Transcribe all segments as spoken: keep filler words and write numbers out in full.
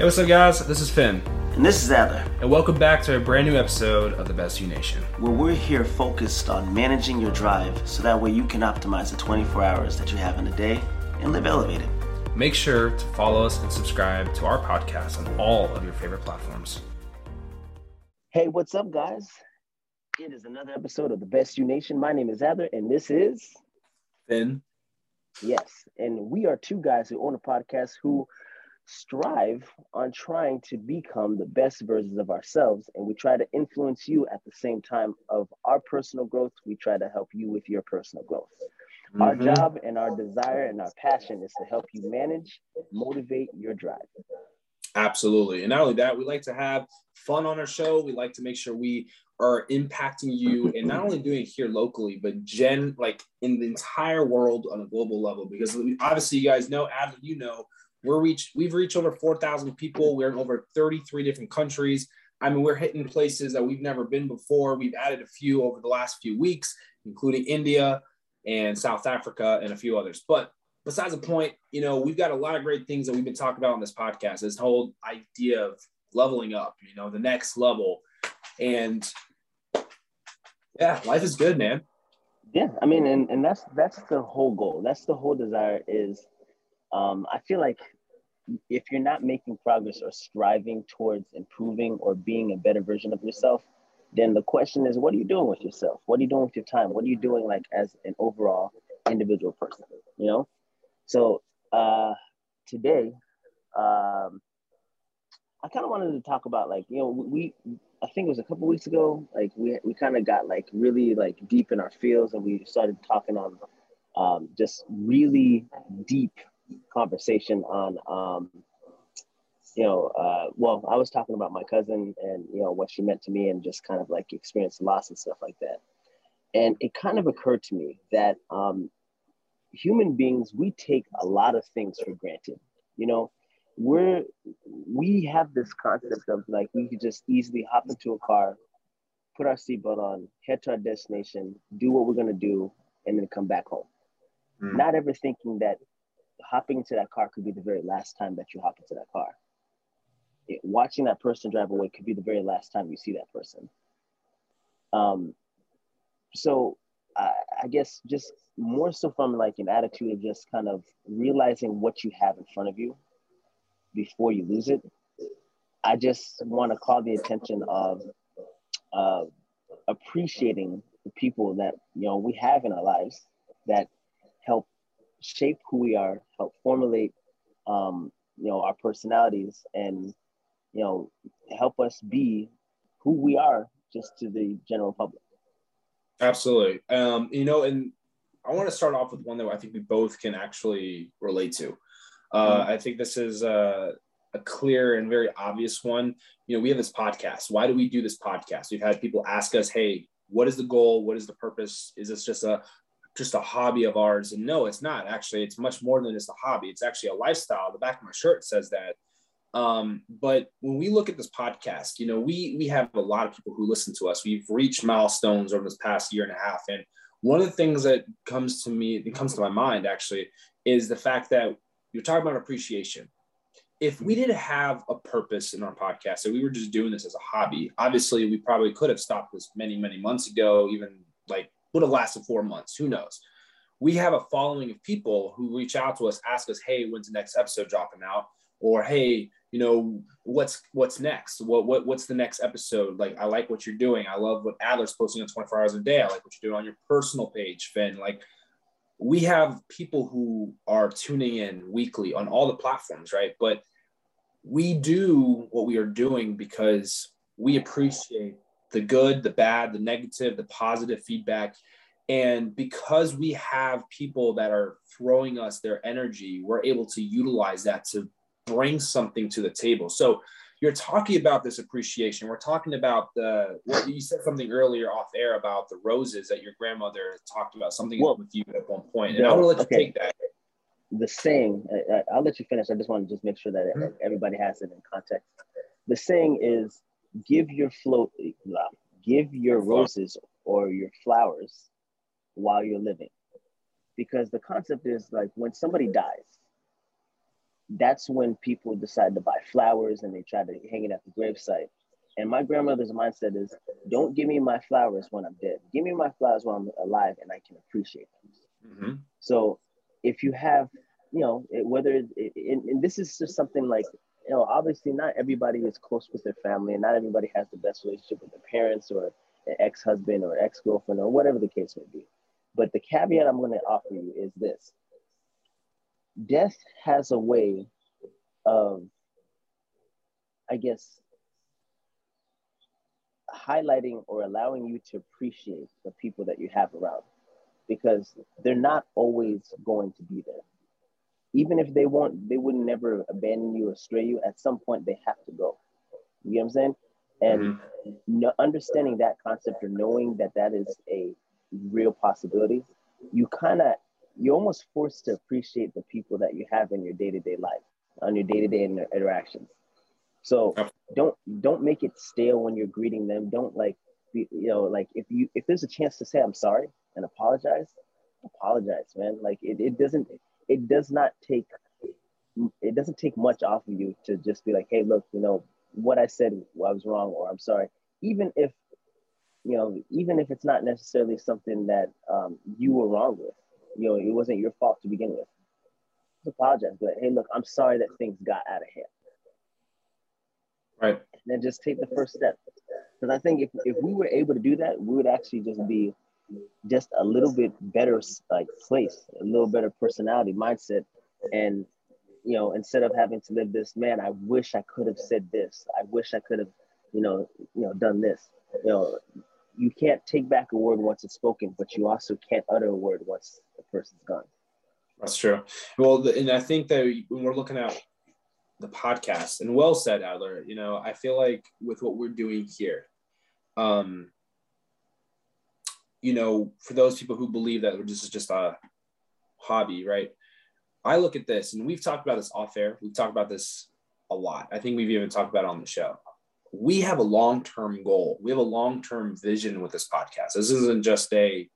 Hey, what's up, guys? This is Finn. And this is Adler. And welcome back to a brand new episode of The Best You Nation, where we're here focused on managing your drive so that way you can optimize the twenty-four hours that you have in a day and live elevated. Make sure to follow us and subscribe to our podcast on all of your favorite platforms. Hey, what's up, guys? It is another episode of The Best You Nation. My name is Adler, and this is... Finn. Yes, and we are two guys who own a podcast who strive on trying to become the best versions of ourselves, and we try to influence you at the same time of our personal growth. We try to help you with your personal growth. Mm-hmm. Our job and our desire and our passion is to help you manage, motivate your drive. Absolutely. And not only that, we like to have fun on our show. We like to make sure we are impacting you and not only doing it here locally, but gen like in the entire world on a global level, because obviously you guys know, Adam, you know, we're reached, we've reached over four thousand people. We're in over thirty-three different countries. I mean, we're hitting places that we've never been before. We've added a few over the last few weeks, including India and South Africa and a few others. But besides the point, you know, we've got a lot of great things that we've been talking about on this podcast, this whole idea of leveling up, you know, the next level. And yeah, life is good, man. Yeah. I mean, and, and that's, that's the whole goal. That's the whole desire is, um, I feel like if you're not making progress or striving towards improving or being a better version of yourself, then the question is, what are you doing with yourself? What are you doing with your time? What are you doing like as an overall individual person, you know? So uh, today, um, I kind of wanted to talk about like, you know, we, I think it was a couple weeks ago, like we we kind of got like really like deep in our fields, and we started talking on um, just really deep conversation on, um, you know, uh, well, I was talking about my cousin and, you know, what she meant to me and just kind of like experience loss and stuff like that. And it kind of occurred to me that um, human beings, we take a lot of things for granted, you know. We're, we have this concept of like, we could just easily hop into a car, put our seatbelt on, head to our destination, do what we're going to do, and then come back home. Mm. Not ever thinking that hopping into that car could be the very last time that you hop into that car. It, watching that person drive away could be the very last time you see that person. Um, so I, I guess just more so from like an attitude of just kind of realizing what you have in front of you before you lose it. I just want to call the attention of uh, appreciating the people that, you know, we have in our lives that help shape who we are, help formulate, um, you know, our personalities, and, you know, help us be who we are just to the general public. Absolutely. Um, you know, and I want to start off with one that I think we both can actually relate to. Uh, I think this is a, a clear and very obvious one. You know, we have this podcast. Why do we do this podcast? We've had people ask us, hey, what is the goal? What is the purpose? Is this just a just a hobby of ours? And no, it's not. Actually, it's much more than just a hobby. It's actually a lifestyle. The back of my shirt says that. Um, but when we look at this podcast, you know, we we have a lot of people who listen to us. We've reached milestones over this past year and a half. And one of the things that comes to me, that comes to my mind, actually, is the fact that you're talking about appreciation. If we didn't have a purpose in our podcast, and we were just doing this as a hobby, obviously we probably could have stopped this many, many months ago, even like would have lasted four months. Who knows? We have a following of people who reach out to us, ask us, hey, when's the next episode dropping out? Or, hey, you know, what's, what's next? What, what, what's the next episode? Like, I like what you're doing. I love what Adler's posting on twenty-four hours a day. I like what you're doing on your personal page, Finn. Like, we have people who are tuning in weekly on all the platforms, right? But we do what we are doing because we appreciate the good, the bad, the negative, the positive feedback. And because we have people that are throwing us their energy, we're able to utilize that to bring something to the table. So you're talking about this appreciation. We're talking about the, what you said something earlier off air about the roses that your grandmother talked about, something well, with you at one point. And no, I want to let you okay. take that. The saying, I, I'll let you finish. I just want to just make sure that mm-hmm. everybody has it in context. The saying is, give your float, give your roses or your flowers while you're living. Because the concept is like when somebody dies, that's when people decide to buy flowers and they try to hang it at the gravesite. And my grandmother's mindset is, don't give me my flowers when I'm dead. Give me my flowers when I'm alive and I can appreciate them. Mm-hmm. So if you have, you know, whether, it, and, and this is just something like, you know, obviously not everybody is close with their family and not everybody has the best relationship with their parents or an ex-husband or ex-girlfriend or whatever the case may be. But the caveat I'm going to offer you is this. Death has a way of, I guess, highlighting or allowing you to appreciate the people that you have around, because they're not always going to be there. Even if they won't, they would never abandon you or stray you. At some point, they have to go. You know what I'm saying? And mm-hmm. no, understanding that concept or knowing that that is a real possibility, you kind of, you're almost forced to appreciate the people that you have in your day-to-day life, on your day-to-day inter- interactions. So don't don't make it stale when you're greeting them. Don't like, be, you know, like if you if there's a chance to say I'm sorry and apologize, apologize, man. Like it, it doesn't it does not take it doesn't take much off of you to just be like, hey, look, you know what I said, well, I was wrong, or I'm sorry. Even if you know, even if it's not necessarily something that um, you were wrong with, you know, it wasn't your fault to begin with. Just apologize, but hey, look, I'm sorry that things got out of hand. Right. And then just take the first step. Because I think if, if we were able to do that, we would actually just be just a little bit better, like place, a little better personality, mindset. And, you know, instead of having to live this, man, I wish I could have said this. I wish I could have, you know, you know, done this. You know, you can't take back a word once it's spoken, but you also can't utter a word once the person's gone. That's true. Well, and I think that when we're looking at the podcast, and well said, Adler, you know, I feel like with what we're doing here, um, you know, for those people who believe that this is just a hobby, right? I look at this, and we've talked about this off air. We've talked about this a lot. I think we've even talked about it on the show. We have a long-term goal. We have a long-term vision with this podcast. This isn't just a,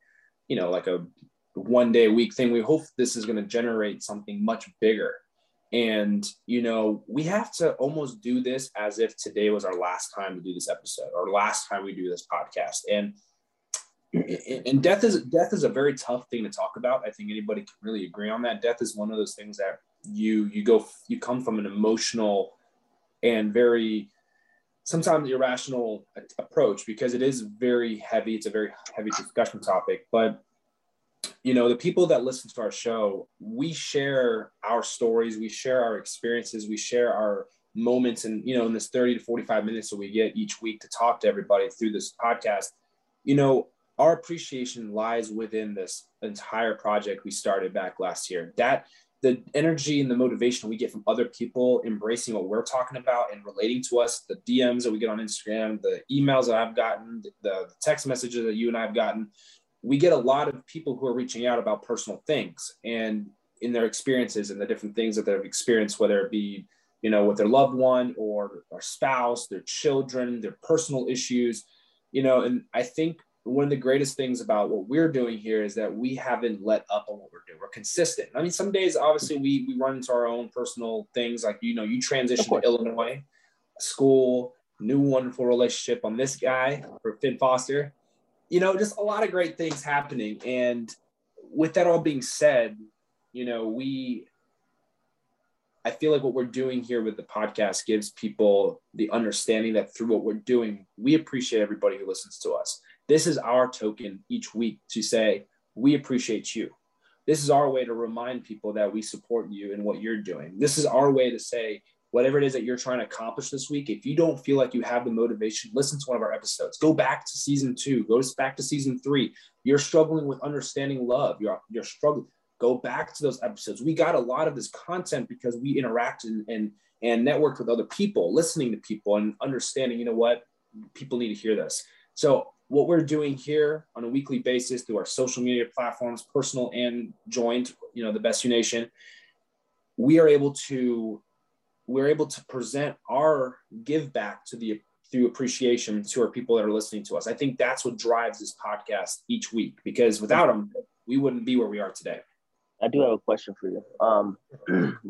you know, like a one day a week thing. We hope this is going to generate something much bigger. And, you know, we have to almost do this as if today was our last time to do this episode or last time we do this podcast. And, and death is, death is a very tough thing to talk about. I think anybody can really agree on that. Death is one of those things that you, you go, you come from an emotional and very, sometimes irrational approach, because it is very heavy. It's a very heavy discussion topic, but you know, the people that listen to our show, we share our stories, we share our experiences, we share our moments. And, you know, in this thirty to forty-five minutes that we get each week to talk to everybody through this podcast, you know, our appreciation lies within this entire project we started back last year. That the energy and the motivation we get from other people embracing what we're talking about and relating to us, the D Ms that we get on Instagram, the emails that I've gotten, the, the text messages that you and I have gotten, we get a lot of people who are reaching out about personal things and in their experiences and the different things that they've experienced, whether it be, you know, with their loved one or their spouse, their children, their personal issues, you know, and I think one of the greatest things about what we're doing here is that we haven't let up on what we're doing. We're consistent. I mean, some days, obviously we, we run into our own personal things. Like, you know, you transition to Illinois, school, new wonderful relationship on this guy for Finn Foster. You know, just a lot of great things happening. And with that all being said, you know, we, I feel like what we're doing here with the podcast gives people the understanding that through what we're doing, we appreciate everybody who listens to us. This is our token each week to say, we appreciate you. This is our way to remind people that we support you in what you're doing. This is our way to say, whatever it is that you're trying to accomplish this week, if you don't feel like you have the motivation, listen to one of our episodes. Go back to season two. Go back to season three. You're struggling with understanding love. You're, you're struggling. Go back to those episodes. We got a lot of this content because we interact and, and, and network with other people, listening to people and understanding, you know what, people need to hear this. So what we're doing here on a weekly basis through our social media platforms, personal and joint, you know, the Best You Nation, we are able to we're able to present our give back to the through appreciation to our people that are listening to us. I think that's what drives this podcast each week, because without them, we wouldn't be where we are today. I do have a question for you. Um,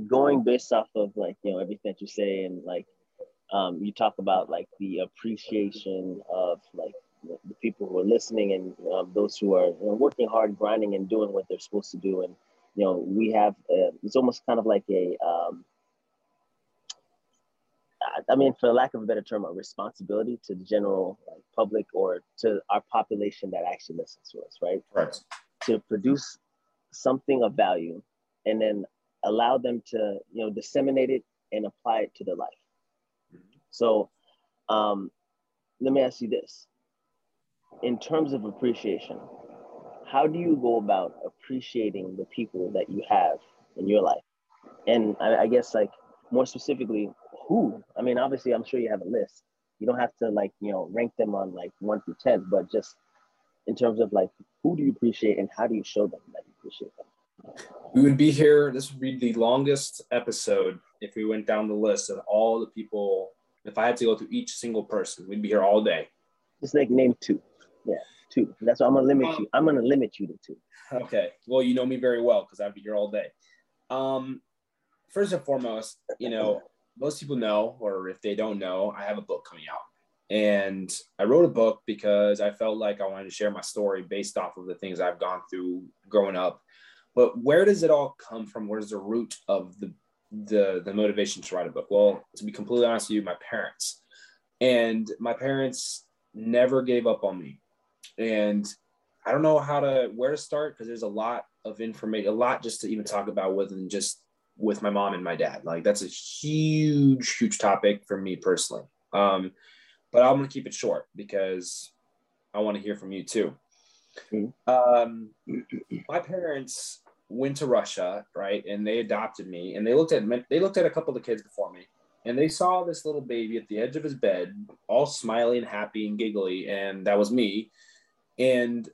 going based off of like, you know, everything that you say, and like, um, you talk about like the appreciation of like the people who are listening, and um, those who are, you know, working hard, grinding, and doing what they're supposed to do. And, you know, we have, a, it's almost kind of like a, um, I mean, for lack of a better term, a responsibility to the general like, public, or to our population that actually listens to us, right? Right. To produce something of value, and then allow them to, you know, disseminate it and apply it to their life. Mm-hmm. So um, let me ask you this. In terms of appreciation, how do you go about appreciating the people that you have in your life? And I, I guess like more specifically, who? I mean, obviously, I'm sure you have a list. You don't have to like, you know, rank them on like one through ten, but just in terms of like, who do you appreciate and how do you show them that you appreciate them? We would be here, this would be the longest episode if we went down the list of all the people. If I had to go through each single person, we'd be here all day. Just like name two. Yeah, two. That's why I'm gonna limit um, you. I'm gonna limit you to two. Okay. Well, you know me very well because I'd be here all day. Um, first and foremost, you know, most people know, or if they don't know, I have a book coming out. And I wrote a book because I felt like I wanted to share my story based off of the things I've gone through growing up. But where does it all come from? Where's the root of the, the, the motivation to write a book? Well, to be completely honest with you, my parents. And my parents never gave up on me. And I don't know how to, where to start, because there's a lot of information, a lot just to even talk about within just with my mom and my dad. Like that's a huge, huge topic for me personally. Um, but I'm going to keep it short because I want to hear from you too. Um, my parents went to Russia, right? And they adopted me, and they looked at, they looked at a couple of the kids before me, and they saw this little baby at the edge of his bed, all smiley and happy and giggly. And that was me. And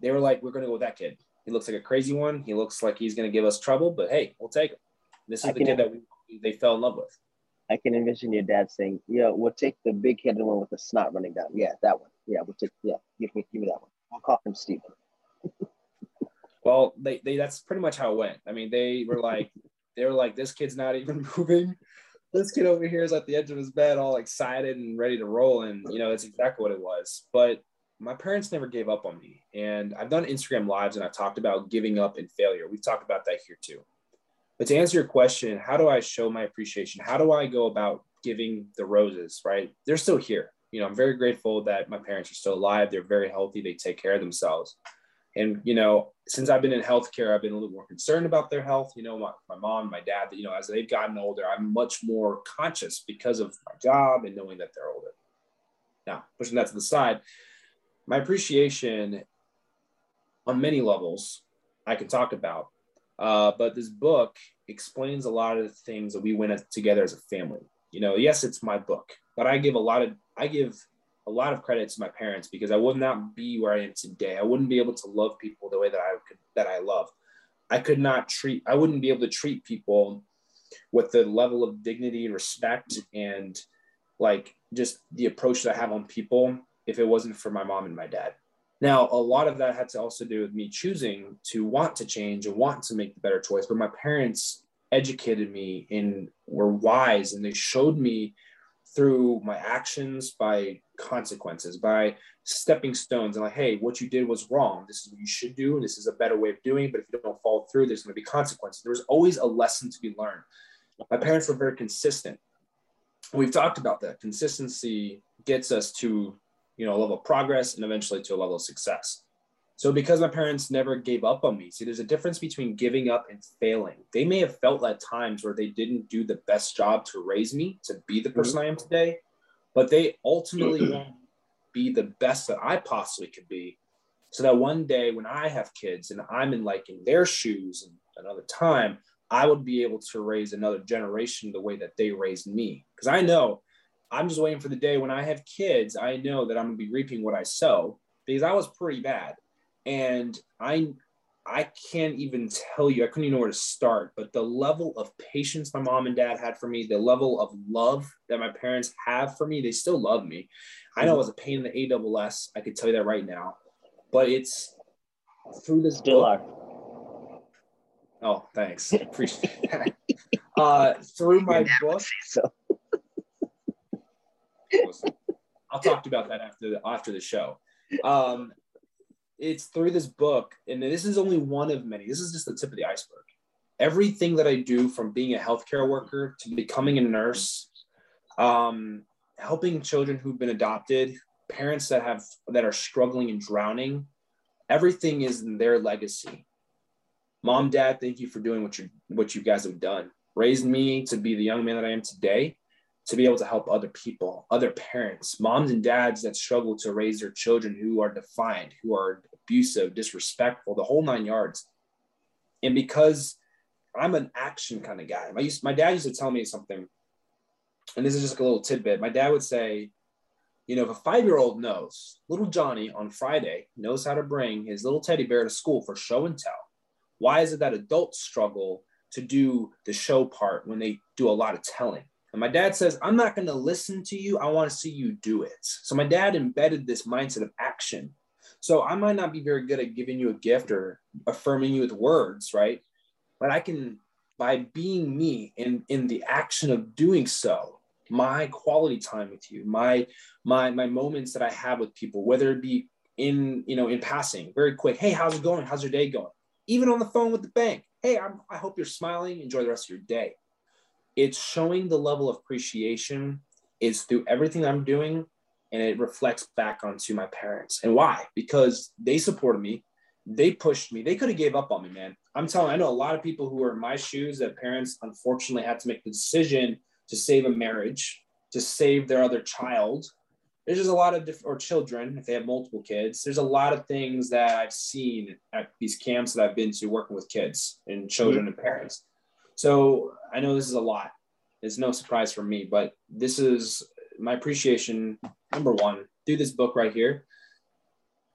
they were like, we're going to go with that kid. He looks like a crazy one. He looks like he's going to give us trouble, but hey, we'll take him. This is the kid that we, they fell in love with. I can envision your dad saying, yeah, we'll take the big-headed one with the snot running down. Yeah, that one. Yeah, we'll take, yeah, give me, give me that one. I'll call him Steven. Well, they, they, that's pretty much how it went. I mean, they were like, they were like, this kid's not even moving. This kid over here is at the edge of his bed, all excited and ready to roll. And, you know, that's exactly what it was. But my parents never gave up on me. And I've done Instagram Lives, and I've talked about giving up and failure. We've talked about that here too. But to answer your question, how do I show my appreciation? How do I go about giving the roses, right? They're still here. You know, I'm very grateful that my parents are still alive. They're very healthy. They take care of themselves. And, you know, since I've been in healthcare, I've been a little more concerned about their health. You know, my, my mom, my dad, you know, as they've gotten older, I'm much more conscious because of my job and knowing that they're older. Now, pushing that to the side, my appreciation on many levels I can talk about. Uh, but this book explains a lot of the things that we went together as a family. You know, yes, it's my book, but I give a lot of, I give a lot of credit to my parents, because I would not be where I am today. I wouldn't be able to love people the way that I could, that I love. I could not treat, I wouldn't be able to treat people with the level of dignity and respect and like just the approach that I have on people if it wasn't for my mom and my dad. Now, a lot of that had to also do with me choosing to want to change and want to make the better choice. But my parents educated me and were wise, and they showed me through my actions, by consequences, by stepping stones, and like, hey, what you did was wrong. This is what you should do, and this is a better way of doing it. But if you don't follow through, there's going to be consequences. There was always a lesson to be learned. My parents were very consistent. We've talked about that. Consistency gets us to, you know, a level of progress and eventually to a level of success. So because my parents never gave up on me, see, there's a difference between giving up and failing. They may have felt at times where they didn't do the best job to raise me to be the person I am today, but they ultimately want to be the best that I possibly could be, so that one day when I have kids and I'm in like in their shoes and another time, I would be able to raise another generation the way that they raised me. Because I know I'm just waiting for the day when I have kids, I know that I'm going to be reaping what I sow, because I was pretty bad. And I, I can't even tell you, I couldn't even know where to start, but the level of patience my mom and dad had for me, the level of love that my parents have for me, they still love me. I know it was a pain in the ass. I could tell you that right now, but it's through this still book. Are. Oh, thanks. Appreciate it. Uh, through my book. So. I'll talk about that after the, after the show. Um, it's through this book, and this is only one of many. This is just the tip of the iceberg. Everything that I do, from being a healthcare worker to becoming a nurse, um, helping children who've been adopted, parents that have that are struggling and drowning, everything is in their legacy. Mom, Dad, thank you for doing what you what you guys have done. Raised me to be the young man that I am today, to be able to help other people, other parents, moms and dads that struggle to raise their children who are defiant, who are abusive, disrespectful, the whole nine yards. And because I'm an action kind of guy, my, used, my dad used to tell me something, and this is just a little tidbit. My dad would say, you know, if a five-year-old knows, little Johnny on Friday knows how to bring his little teddy bear to school for show and tell, why is it that adults struggle to do the show part when they do a lot of telling? And my dad says, I'm not going to listen to you. I want to see you do it. So my dad embedded this mindset of action. So I might not be very good at giving you a gift or affirming you with words, right? But I can, by being me in, in the action of doing so, my quality time with you, my, my, my moments that I have with people, whether it be in, you know, in passing, very quick, hey, how's it going? How's your day going? Even on the phone with the bank, hey, I'm, I hope you're smiling. Enjoy the rest of your day. It's showing the level of appreciation is through everything I'm doing, and it reflects back onto my parents. And why? Because they supported me. They pushed me. They could have gave up on me, man. I'm telling you, I know a lot of people who are in my shoes that parents unfortunately had to make the decision to save a marriage, to save their other child. There's just a lot of, diff- or children, if they have multiple kids, there's a lot of things that I've seen at these camps that I've been to working with kids and children mm-hmm. and parents. So I know this is a lot. It's no surprise for me, but this is my appreciation. Number one, through this book right here,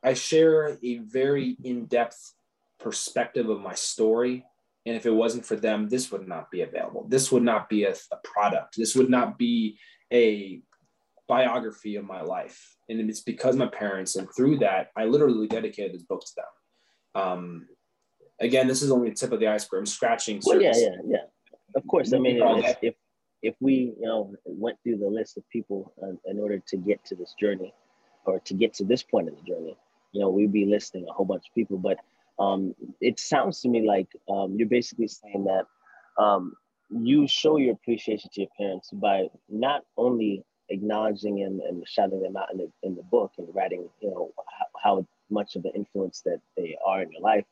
I share a very in-depth perspective of my story. And if it wasn't for them, this would not be available. This would not be a, a product. This would not be a biography of my life. And it's because my parents, and through that, I literally dedicated this book to them. Um, Again, this is only the tip of the iceberg. I'm scratching surface. Well, yeah, yeah, yeah. Of course. I mean, if, if if we, you know, went through the list of people uh, in order to get to this journey, or to get to this point in the journey, you know, we'd be listing a whole bunch of people. But um, it sounds to me like um, you're basically saying that um, you show your appreciation to your parents by not only acknowledging and, and shouting them out in the, in the book and writing, you know, how, how much of an influence that they are in your life,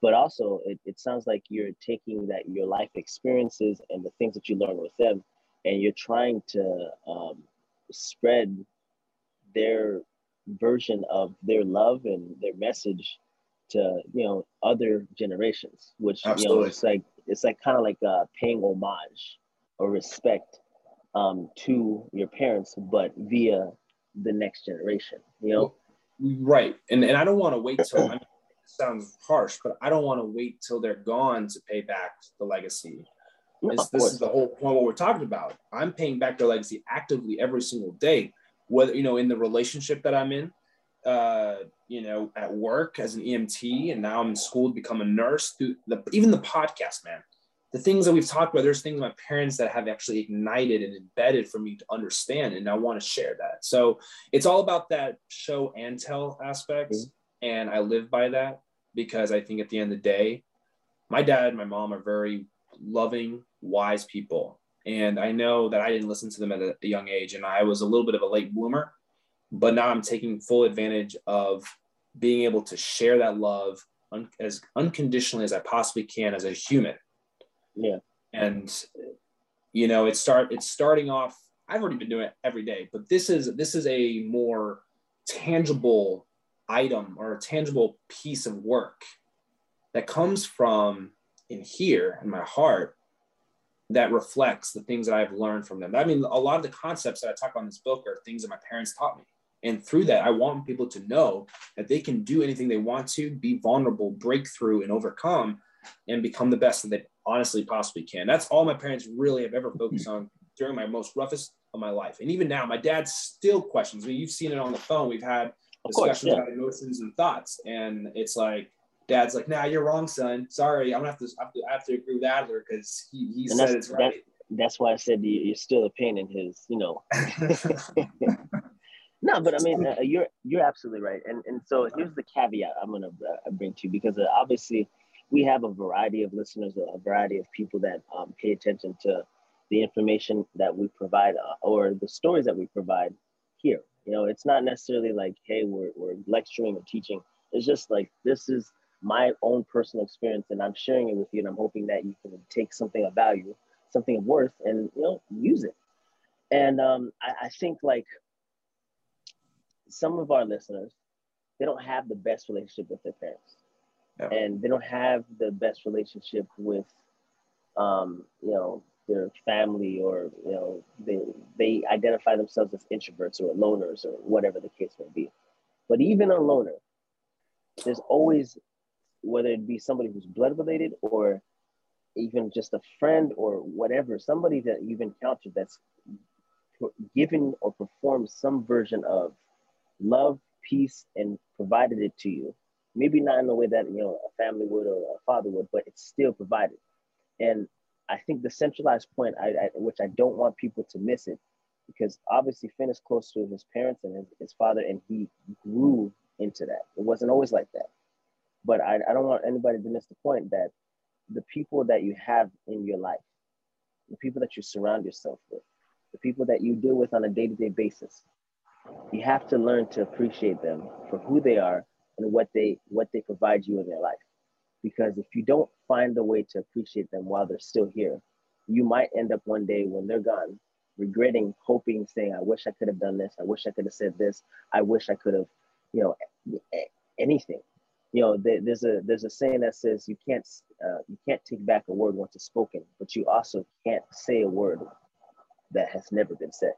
but also it, it sounds like you're taking that your life experiences and the things that you learn with them, and you're trying to um, spread their version of their love and their message to, you know, other generations, which, absolutely, you know, it's like, it's like kind of like uh, paying homage or respect um, to your parents, but via the next generation, you know? Right, and, and I don't wanna wait till, I'm- sounds harsh, but I don't want to wait till they're gone to pay back the legacy. This, this is the whole point of what we're talking about. I'm paying back their legacy actively every single day, whether, you know, in the relationship that I'm in, uh, you know, at work as an E M T, and now I'm in school to become a nurse, through the, even the podcast, man. The things that we've talked about, there's things my parents that have actually ignited and embedded for me to understand, and I want to share that. So it's all about that show and tell aspect. Mm-hmm. And I live by that, because I think at the end of the day, my dad and my mom are very loving, wise people. And I know that I didn't listen to them at a young age, and I was a little bit of a late bloomer, but now I'm taking full advantage of being able to share that love un- as unconditionally as I possibly can as a human. Yeah. And, you know, it's start, it's starting off, I've already been doing it every day, but this is, this is a more tangible item or a tangible piece of work that comes from in here in my heart that reflects the things that I've learned from them. I mean, a lot of the concepts that I talk about in this book are things that my parents taught me. And through that, I want people to know that they can do anything they want to, be vulnerable, break through and overcome, and become the best that they honestly possibly can. That's all my parents really have ever focused on during my most roughest of my life. And even now, my dad still questions me. I mean, you've seen it on the phone. We've had discussions, of course, yeah, about emotions and thoughts, and it's like Dad's like, nah, you're wrong, son. Sorry, I'm gonna have to I have to, I have to agree with Adler because he, he said it's right. That, that's why I said you, you're still a pain in his, you know. No, but I mean, uh, you're you're absolutely right. And and so here's the caveat I'm gonna uh, bring to you, because uh, obviously we have a variety of listeners, a variety of people that um, pay attention to the information that we provide uh, or the stories that we provide here. You know, it's not necessarily like, hey, we're we're lecturing or teaching. It's just like, this is my own personal experience, and I'm sharing it with you, and I'm hoping that you can take something of value, something of worth, and, you know, use it. And um, I, I think, like, some of our listeners, they don't have the best relationship with their parents. No. And they don't have the best relationship with, um, you know, their family, or, you know, they, they identify themselves as introverts or loners or whatever the case may be. But even a loner, there's always, whether it be somebody who's blood related or even just a friend or whatever, somebody that you've encountered that's given or performed some version of love, peace, and provided it to you. Maybe not in the way that, you know, a family would or a father would, but it's still provided. And I think the centralized point, I, I, which I don't want people to miss it, because obviously Finn is close to his parents and his, his father, and he grew into that. It wasn't always like that. But I, I don't want anybody to miss the point that the people that you have in your life, the people that you surround yourself with, the people that you deal with on a day-to-day basis, you have to learn to appreciate them for who they are and what they what they provide you in their life. Because if you don't find a way to appreciate them while they're still here, you might end up one day when they're gone, regretting, hoping, saying, I wish I could have done this. I wish I could have said this. I wish I could have, you know, anything. You know, there's a there's a saying that says you can't uh, you can't take back a word once it's spoken, but you also can't say a word that has never been said.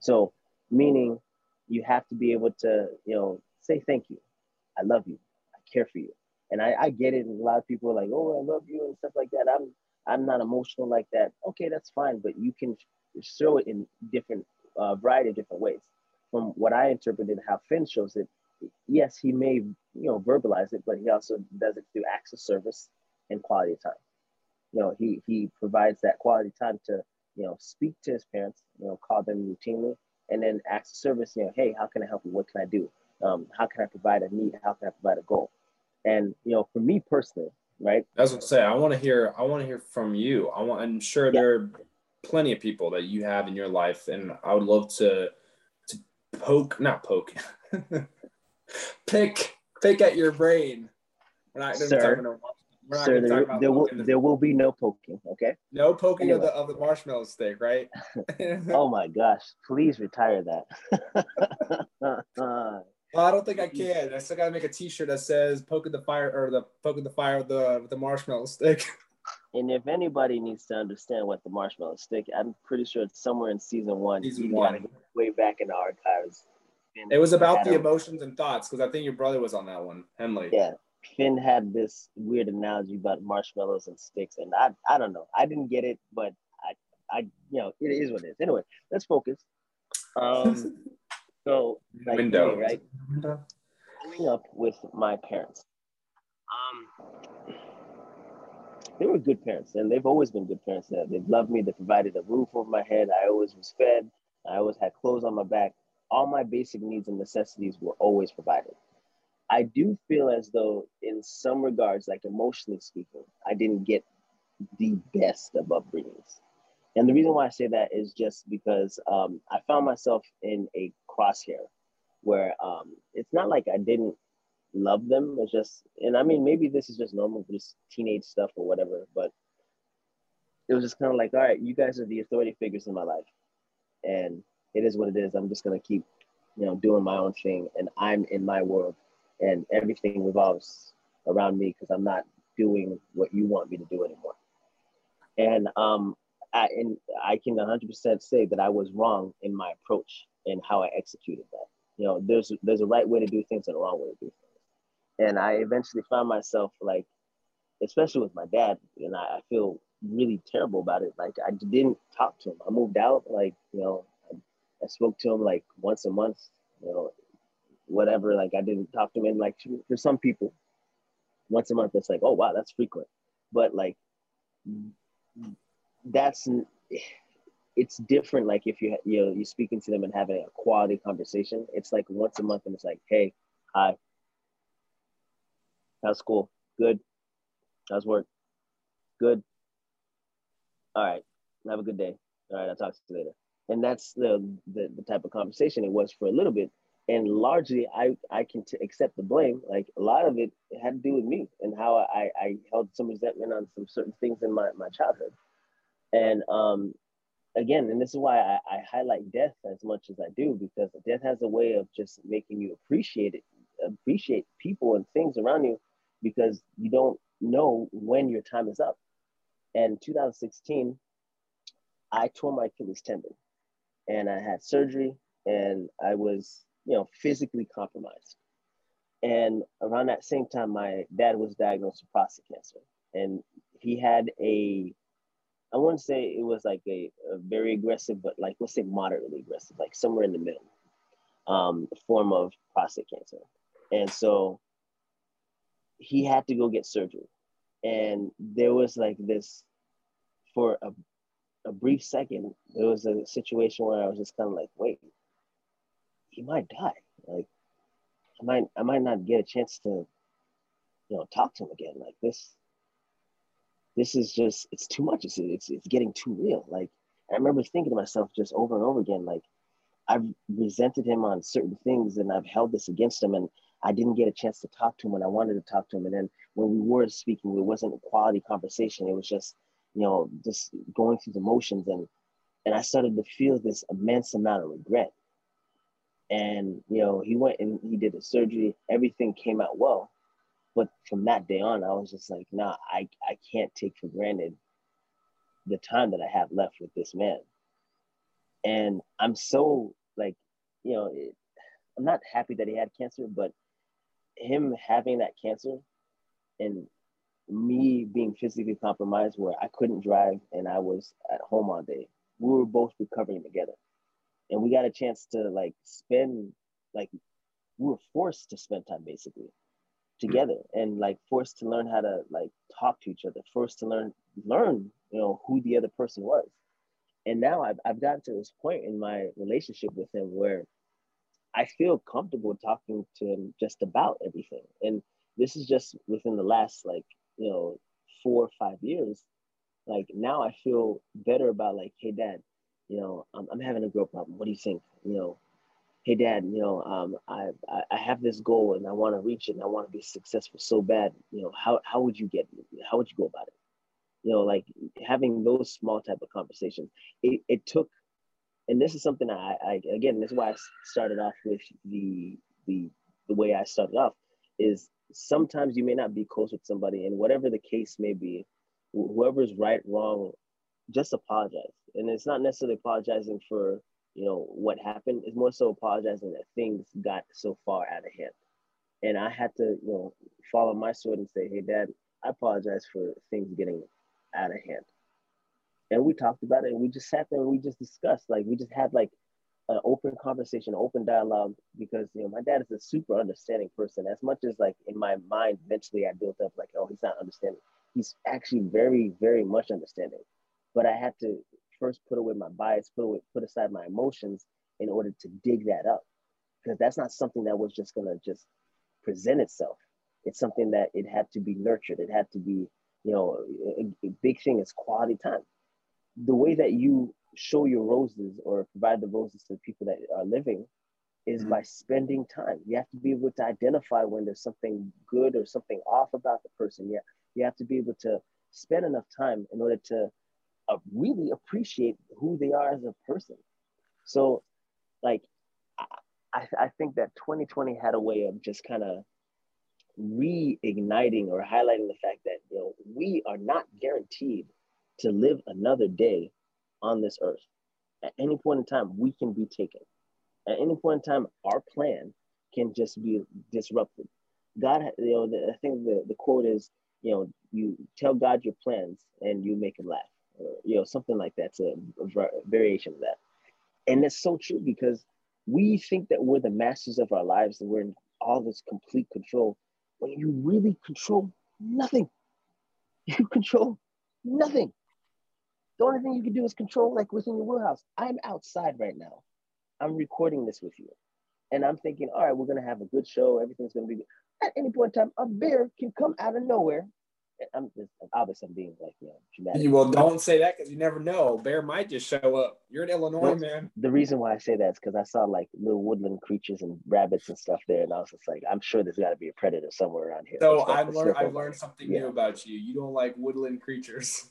So, meaning you have to be able to, you know, say thank you, I love you, I care for you, and I, I get it. And a lot of people are like, oh, I love you and stuff like that. I'm I'm not emotional like that. Okay, that's fine, but you can show it in different uh, variety of different ways. From what I interpreted, how Finn shows it. Yes, he may, you know, verbalize it, but he also does it through acts of service and quality time. You know, he he provides that quality time to, you know, speak to his parents, you know, call them routinely, and then acts of service, you know, hey, how can I help you? What can I do? Um, how can I provide a need? How can I provide a goal? And, you know, for me personally, right? That's what I say. I want to hear, I want to hear from you. I want, I'm sure yeah. there are plenty of people that you have in your life, and I would love to, to poke, not poke, Pick, pick at your brain. We're not going to talk about. We're not sir, there, about there, will, the, there will be no poking. Okay. No poking anyway. of the of the marshmallow steak, right? Oh my gosh! Please retire that. Well, I don't think I can. I still got to make a T-shirt that says "Poking the fire" or the "Poking the fire" with the with the marshmallow steak. And if anybody needs to understand what the marshmallow steak, I'm pretty sure it's somewhere in season one. Season one, way back in the archives. It was about the emotions and thoughts, because I think your brother was on that one, Henley. Yeah, Finn had this weird analogy about marshmallows and sticks, and I I don't know. I didn't get it, but I, I you know, it is what it is. Anyway, let's focus. Um, so, like, window, me, right? Growing up with my parents, um, they were good parents, and they've always been good parents. They've loved me. They provided a roof over my head. I always was fed. I always had clothes on my back. All my basic needs and necessities were always provided. I do feel as though, in some regards, like emotionally speaking, I didn't get the best of upbringings. And the reason why I say that is just because um, I found myself in a crosshair where um, it's not like I didn't love them. It's just, and I mean, maybe this is just normal, just teenage stuff or whatever, but it was just kind of like, all right, you guys are the authority figures in my life. And it is what it is. I'm just going to keep, you know, doing my own thing, and I'm in my world, and everything revolves around me because I'm not doing what you want me to do anymore. And um, I, and I can one hundred percent say that I was wrong in my approach and how I executed that. You know, there's there's a right way to do things and a wrong way to do things. And I eventually found myself, like, especially with my dad, and I, I feel really terrible about it. Like, I didn't talk to him. I moved out, like, you know, I spoke to him like once a month, you know, whatever. Like, I didn't talk to him. And like, for some people, once a month, it's like, oh, wow, that's frequent. But like, that's, it's different. Like if you, you know, you're speaking to them and having a quality conversation, it's like once a month and it's like, hey, hi, how's school? Good. How's work? Good. All right. Have a good day. All right. I'll talk to you later. And that's the, the, the type of conversation it was for a little bit. And largely, I, I can t- accept the blame. Like a lot of it had to do with me and how I, I held some resentment on some certain things in my, my childhood. And um, again, and this is why I, I highlight death as much as I do, because death has a way of just making you appreciate it, appreciate people and things around you, because you don't know when your time is up. And two thousand sixteen, I tore my Achilles tendon and I had surgery and I was, you know, physically compromised. And around that same time, my dad was diagnosed with prostate cancer. And he had a, I wouldn't say it was like a, a very aggressive, but like, let's say moderately aggressive, like somewhere in the middle, um, form of prostate cancer. And so he had to go get surgery. And there was like this, for a, a brief second, there was a situation where I was just kind of like, wait, he might die. Like, I might, I might not get a chance to, you know, talk to him again. Like this, this is just, it's too much. It's, it's, it's getting too real. Like, I remember thinking to myself just over and over again, like, I've resented him on certain things and I've held this against him. And I didn't get a chance to talk to him when I wanted to talk to him. And then when we were speaking, it wasn't a quality conversation. It was just, you know, just going through the motions. And, and I started to feel this immense amount of regret. And, you know, he went and he did the surgery. Everything came out well. But from that day on, I was just like, nah, I, I can't take for granted the time that I have left with this man. And I'm so like, you know, it, I'm not happy that he had cancer, but him having that cancer and me being physically compromised where I couldn't drive and I was at home all day, we were both recovering together. And we got a chance to like spend, like we were forced to spend time basically together, and like forced to learn how to like talk to each other, forced to learn, learn, you know, who the other person was. And now I've, I've gotten to this point in my relationship with him where I feel comfortable talking to him just about everything. And this is just within the last like, you know, four or five years. Like now I feel better about like, hey dad, you know, I'm, I'm having a girl problem. What do you think? You know, hey dad, you know, um, I, I, I have this goal and I want to reach it and I want to be successful so bad. You know, how, how would you get, how would you go about it? You know, like having those small type of conversations, it, it took, and this is something I, I, again, this is why I started off with the, the, the way I started off is sometimes you may not be close with somebody, and whatever the case may be, whoever's right, wrong, just apologize. And it's not necessarily apologizing for, you know, what happened. It's more so apologizing that things got so far out of hand. And I had to, you know, follow my sword and say, hey, dad, I apologize for things getting out of hand. And we talked about it and we just sat there and we just discussed, like, we just had like an open conversation, open dialogue, because, you know, my dad is a super understanding person. As much as like in my mind, mentally, I built up like, oh, he's not understanding. He's actually very, very much understanding. But I had to first put away my bias, put away, put aside my emotions in order to dig that up. Because that's not something that was just gonna just present itself. It's something that it had to be nurtured. It had to be, you know, a, a big thing is quality time. The way that you show your roses or provide the roses to the people that are living is mm-hmm. by spending time. You have to be able to identify when there's something good or something off about the person. Yeah, you have to be able to spend enough time in order to uh, really appreciate who they are as a person. So like, I, I think that twenty twenty had a way of just kind of reigniting or highlighting the fact that, you know, we are not guaranteed to live another day on this earth. At any point in time, we can be taken. At any point in time, our plan can just be disrupted. God, you know, the, I think the, the quote is, you know, you tell God your plans and you make him laugh, or, you know, something like that. It's a, a variation of that. And it's so true, because we think that we're the masters of our lives and we're in all this complete control. When you really control nothing. You control nothing. The only thing you can do is control, like, within your wheelhouse. I'm outside right now. I'm recording this with you. And I'm thinking, all right, we're going to have a good show. Everything's going to be good. At any point in time, a bear can come out of nowhere. I'm just, obviously, I'm being like, you know, dramatic. Well, don't say that, because you never know. A bear might just show up. You're in Illinois, That's, man. The reason why I say that is because I saw, like, little woodland creatures and rabbits and stuff there. And I was just like, I'm sure there's got to be a predator somewhere around here. So I've learned, I've learned something yeah. new about you. You don't like woodland creatures.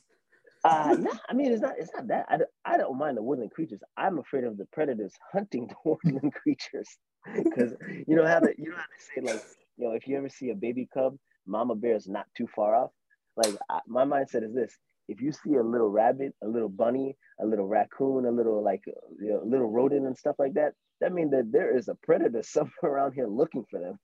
Uh, no, I mean, it's not, it's not that. I, I don't mind the woodland creatures. I'm afraid of the predators hunting the woodland creatures. Because you know how to, you know how to say, like, you know, if you ever see a baby cub, mama bear is not too far off. Like, I, my mindset is this: if you see a little rabbit, a little bunny, a little raccoon, a little, like, you know, little rodent and stuff like that, that means that there is a predator somewhere around here looking for them.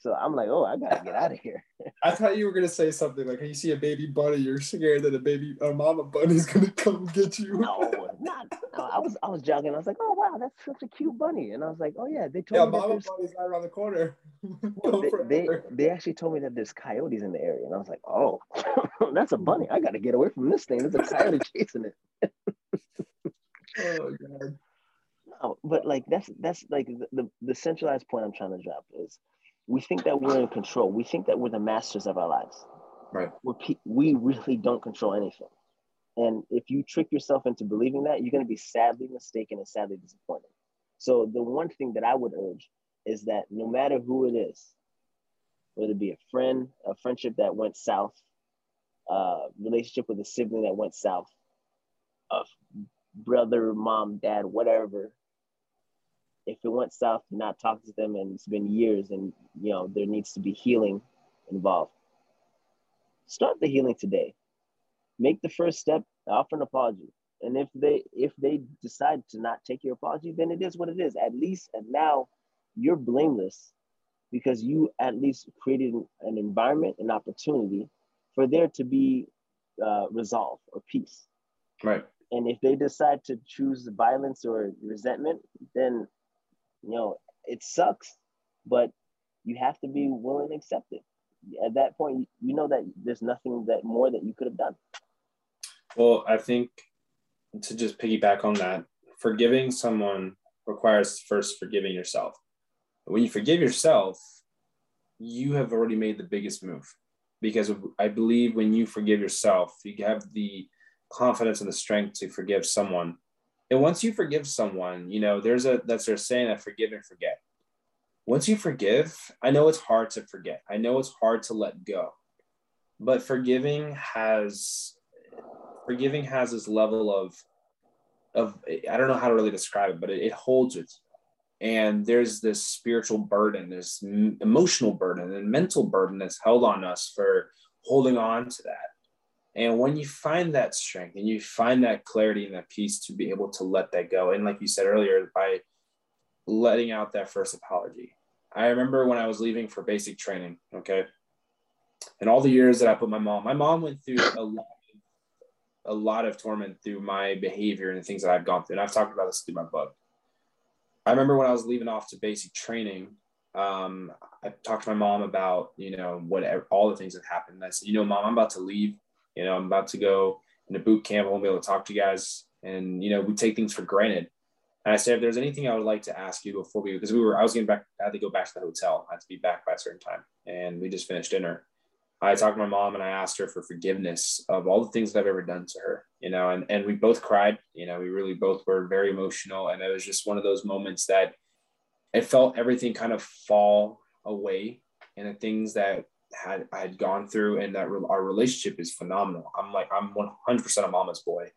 So I'm like, oh, I gotta get out of here. I thought you were gonna say something like, hey, you see a baby bunny, you're scared that a baby, a mama bunny's gonna come get you. No, not. No, I was, I was jogging. I was like, oh wow, that's such a cute bunny, and I was like, oh yeah, they told yeah, me. Yeah, mama bunny's right around the corner. they, they, they actually told me that there's coyotes in the area, and I was like, oh, that's a bunny. I gotta get away from this thing. There's a coyote chasing it. Oh god. No, but like that's that's like the, the the centralized point I'm trying to drop is, we think that we're in control. We think that we're the masters of our lives. Right. We're pe- we really don't control anything. And if you trick yourself into believing that, you're going to be sadly mistaken and sadly disappointed. So the one thing that I would urge is that no matter who it is, whether it be a friend, a friendship that went south, a relationship with a sibling that went south, a brother, mom, dad, whatever, if it went south, not talking to them, and it's been years, and you know there needs to be healing involved. Start the healing today. Make the first step. Offer an apology, and if they if they decide to not take your apology, then it is what it is. At least, and now you're blameless, because you at least created an environment, an opportunity for there to be uh, resolve or peace. Right. And if they decide to choose violence or resentment, then you know, it sucks, but you have to be willing to accept it. At that point, you know that there's nothing that more that you could have done. Well, I think to just piggyback on that, forgiving someone requires first forgiving yourself. When you forgive yourself, you have already made the biggest move, because I believe when you forgive yourself, you have the confidence and the strength to forgive someone. And once you forgive someone, you know, there's a, that's their saying that forgive and forget. Once you forgive, I know it's hard to forget. I know it's hard to let go, but forgiving has, forgiving has this level of, of, I don't know how to really describe it, but it, it holds it. And there's this spiritual burden, this emotional burden and mental burden that's held on us for holding on to that. And when you find that strength and you find that clarity and that peace to be able to let that go. And like you said earlier, by letting out that first apology. I remember when I was leaving for basic training, okay? And all the years that I put my mom, my mom went through a lot, a lot of torment through my behavior and the things that I've gone through. And I've talked about this through my book. I remember when I was leaving off to basic training, um, I talked to my mom about, you know, whatever, all the things that happened. And I said, you know, Mom, I'm about to leave. You know, I'm about to go into boot camp. I won't be able to talk to you guys. And, you know, we take things for granted. And I said, if there's anything I would like to ask you before we, because we were, I was getting back, I had to go back to the hotel. I had to be back by a certain time. And we just finished dinner. I talked to my mom and I asked her for forgiveness of all the things that I've ever done to her, you know, and, and we both cried, you know, we really both were very emotional. And it was just one of those moments that it felt everything kind of fall away, and the things that had I had gone through, and that re- our relationship is phenomenal. I'm like, I'm one hundred percent a mama's boy.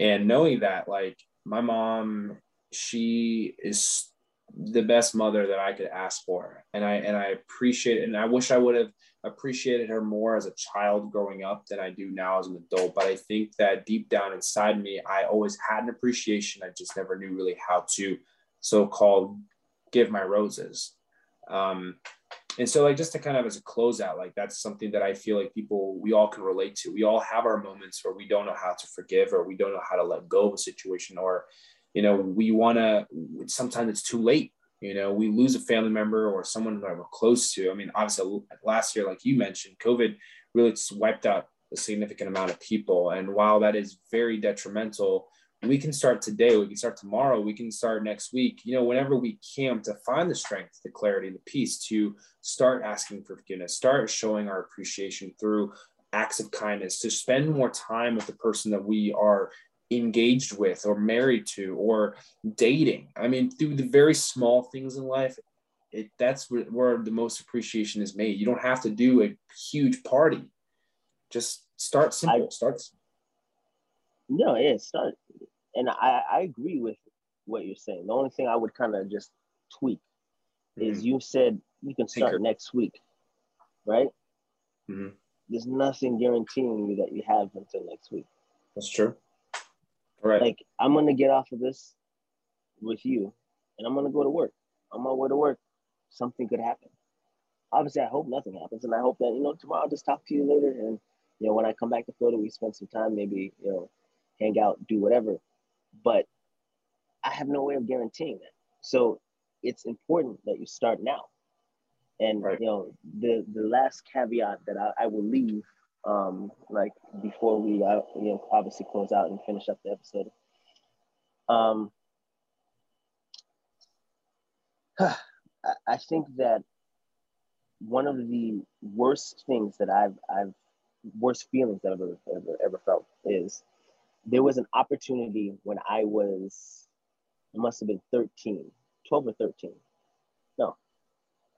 And knowing that, like, my mom, she is the best mother that I could ask for. And I, and I appreciate it. And I wish I would have appreciated her more as a child growing up than I do now as an adult. But I think that deep down inside me, I always had an appreciation. I just never knew really how to so-called give my roses. Um, And so, like, just to kind of as a closeout, like, that's something that I feel like people, we all can relate to. We all have our moments where we don't know how to forgive, or we don't know how to let go of a situation, or, you know, we want to, sometimes it's too late. You know, we lose a family member or someone that we're close to. I mean, obviously last year, like you mentioned, COVID really wiped out a significant amount of people. And while that is very detrimental, we can start today, we can start tomorrow, we can start next week, you know, whenever we can, to find the strength, the clarity, the peace to start asking for forgiveness, start showing our appreciation through acts of kindness, to spend more time with the person that we are engaged with or married to or dating. I mean, through the very small things in life, it that's where, where the most appreciation is made. You don't have to do a huge party. Just start simple. I, start simple. No, yeah, start. And I, I agree with what you're saying. The only thing I would kind of just tweak mm-hmm. is you said you can start Tinker. next week, right? Mm-hmm. There's nothing guaranteeing you that you have until next week. That's true. All right. Like, I'm going to get off of this with you, and I'm going to go to work. On my way to work, something could happen. Obviously, I hope nothing happens, and I hope that, you know, tomorrow I'll just talk to you later, and, you know, when I come back to Florida, we spend some time, maybe, you know, hang out, do whatever. But I have no way of guaranteeing that. So it's important that you start now. And, right. you know, the, the last caveat that I, I will leave, um, like, before we uh, you know, obviously close out and finish up the episode. Um, I think that one of the worst things that I've, I've worst feelings that I've ever, ever, ever felt is there was an opportunity when I was, it must have been thirteen, twelve or thirteen. No,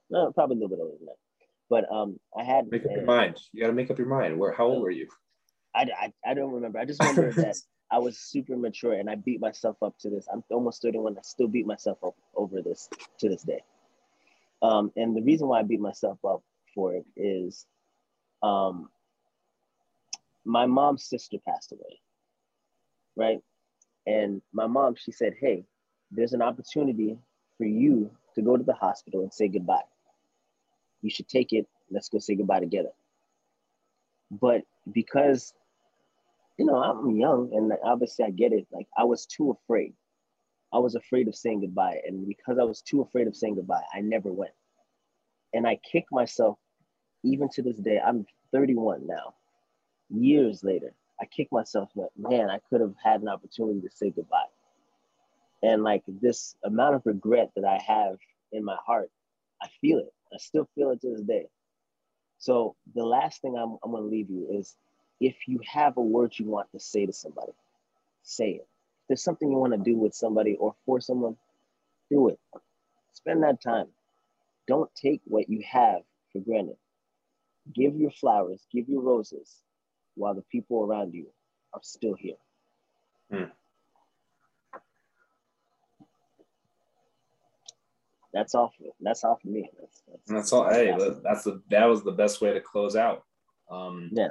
no, probably a little bit older than that. But um, I had- Make up your mind. You gotta make up your mind. Where? How old were you? I, I, I don't remember. I just remember that I was super mature, and I beat myself up to this. I'm almost thirty-one. I still beat myself up over this to this day. Um, and the reason why I beat myself up for it is um, my mom's sister passed away, right? And my mom, she said, hey, there's an opportunity for you to go to the hospital and say goodbye. You should take it. Let's go say goodbye together. But because you know, I'm young, and obviously I get it. Like, I was too afraid. I was afraid of saying goodbye. And because I was too afraid of saying goodbye, I never went. And I kick myself, even to this day. I'm thirty-one now, years later. I kick myself, like, man, I could have had an opportunity to say goodbye. And like, this amount of regret that I have in my heart, I feel it. I still feel it to this day. So the last thing I'm, I'm going to leave you is, if you have a word you want to say to somebody, say it. If there's something you want to do with somebody or for someone, do it. Spend that time. Don't take what you have for granted. Give your flowers, give your roses while the people around you are still here. Hmm. That's all for, that's all for me. That's, that's, that's all. Hey, that's the, that was the best way to close out. Um, yeah.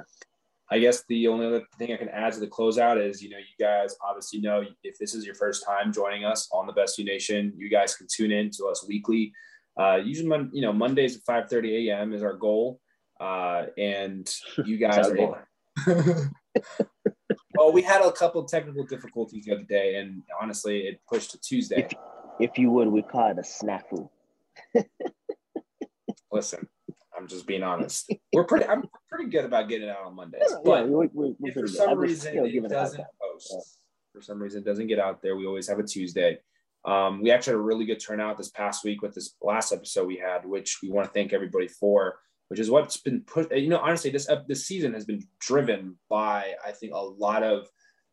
I guess the only other thing I can add to the closeout is, you know, you guys obviously know, if this is your first time joining us on the Best You Nation, you guys can tune in to us weekly. Uh, usually, you know, Mondays at five thirty a.m. is our goal. Uh, and you guys are able. Well, we had a couple technical difficulties the other day, and honestly, it pushed to Tuesday. If, if you would, we call it a snafu. Listen. I'm just being honest. We're pretty. I'm pretty good about getting out on Mondays, yeah, but yeah, we're, we're, we're if for some reason it, it doesn't post, yeah. for some reason it doesn't get out there, we always have a Tuesday. Um, we actually had a really good turnout this past week with this last episode we had, which we want to thank everybody for. Which is what's been pushed. You know, honestly, this uh, this season has been driven by, I think, a lot of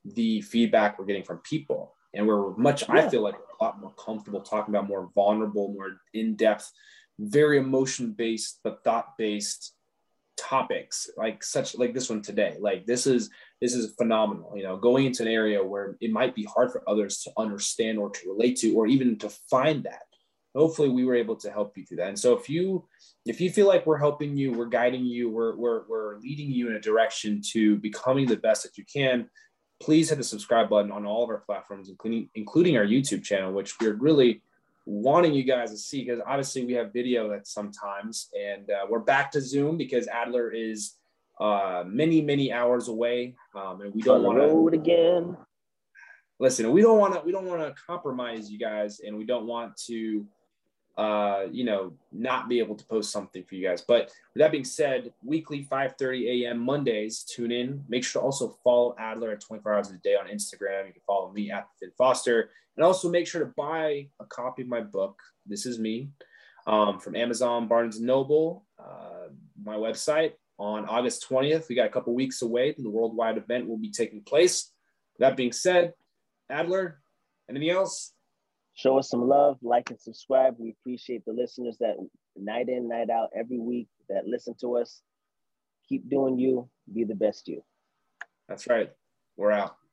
the feedback we're getting from people, and we're much. Yeah. I feel like a lot more comfortable talking about more vulnerable, more in depth. Very emotion-based, but thought-based topics, like such like this one today. Like this is this is phenomenal. You know, going into an area where it might be hard for others to understand or to relate to, or even to find that. Hopefully, we were able to help you through that. And so, if you if you feel like we're helping you, we're guiding you, we're we're we're leading you in a direction to becoming the best that you can, please hit the subscribe button on all of our platforms, including including our YouTube channel, which we're really wanting you guys to see, because obviously we have video at sometimes, and uh, we're back to Zoom because Adler is uh, many, many hours away, um, and we don't want to road again. Listen, we don't want to we don't want to compromise you guys, and we don't want to uh, you know, not be able to post something for you guys. But with that being said, weekly five thirty a m Mondays, tune in. Make sure to also follow Adler at twenty-four hours a day on Instagram. You can follow me at Finn Foster. And also make sure to buy a copy of my book, This Is Me, um, from Amazon, Barnes and Noble, uh, my website. On August twentieth, we got a couple weeks away. The worldwide event will be taking place. That being said, Adler, anything else? Show us some love, like and subscribe. We appreciate the listeners that night in, night out, every week that listen to us. Keep doing you. Be the best you. That's right. We're out.